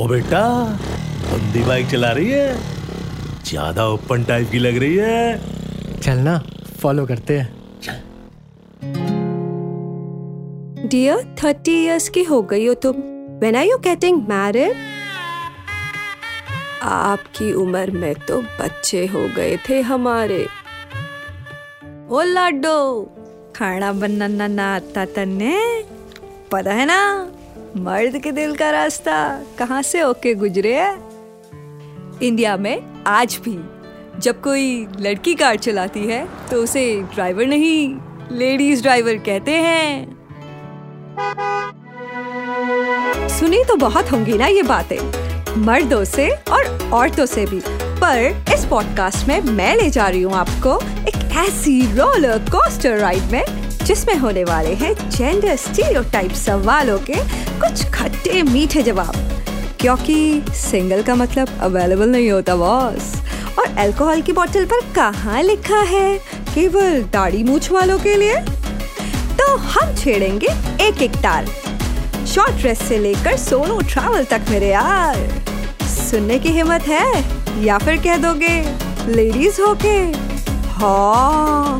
ओ बेटा, बंदी बाइक चला रही है, ज्यादा ओपन टाइप की लग रही है। चलना, फॉलो करते हैं। डियर, 30 years की हो गई हो तुम। When are you getting married? आपकी उम्र में तो बच्चे हो गए थे हमारे। ओ लाडो, खाना बनाना ना आता तन्ने, पता है ना मर्द के दिल का रास्ता कहाँ से होके गुजरे है। इंडिया में आज भी जब कोई लड़की कार चलाती है तो उसे ड्राइवर नहीं, लेडीज ड्राइवर कहते हैं। सुनी तो बहुत होंगी ना ये बातें, मर्दों से और औरतों से भी, पर इस पॉडकास्ट में मैं ले जा रही हूँ आपको एक ऐसी रोलर कोस्टर राइड में जिसमें होने वाले हैं जेंडर स्टीरियोटाइप सवालों के कुछ खट्टे मीठे जवाब, क्योंकि सिंगल का मतलब अवेलेबल नहीं होता बॉस। और अल्कोहल की बोतल पर कहाँ लिखा है केवल दाढ़ी मूछ वालों के लिए। तो हम छेड़ेंगे एक एक तार, शॉर्ट ड्रेस से लेकर सोलो ट्रैवल तक। मेरे यार, सुनने की हिम्मत है या फिर कह दोगे लेडीज होके हाँ।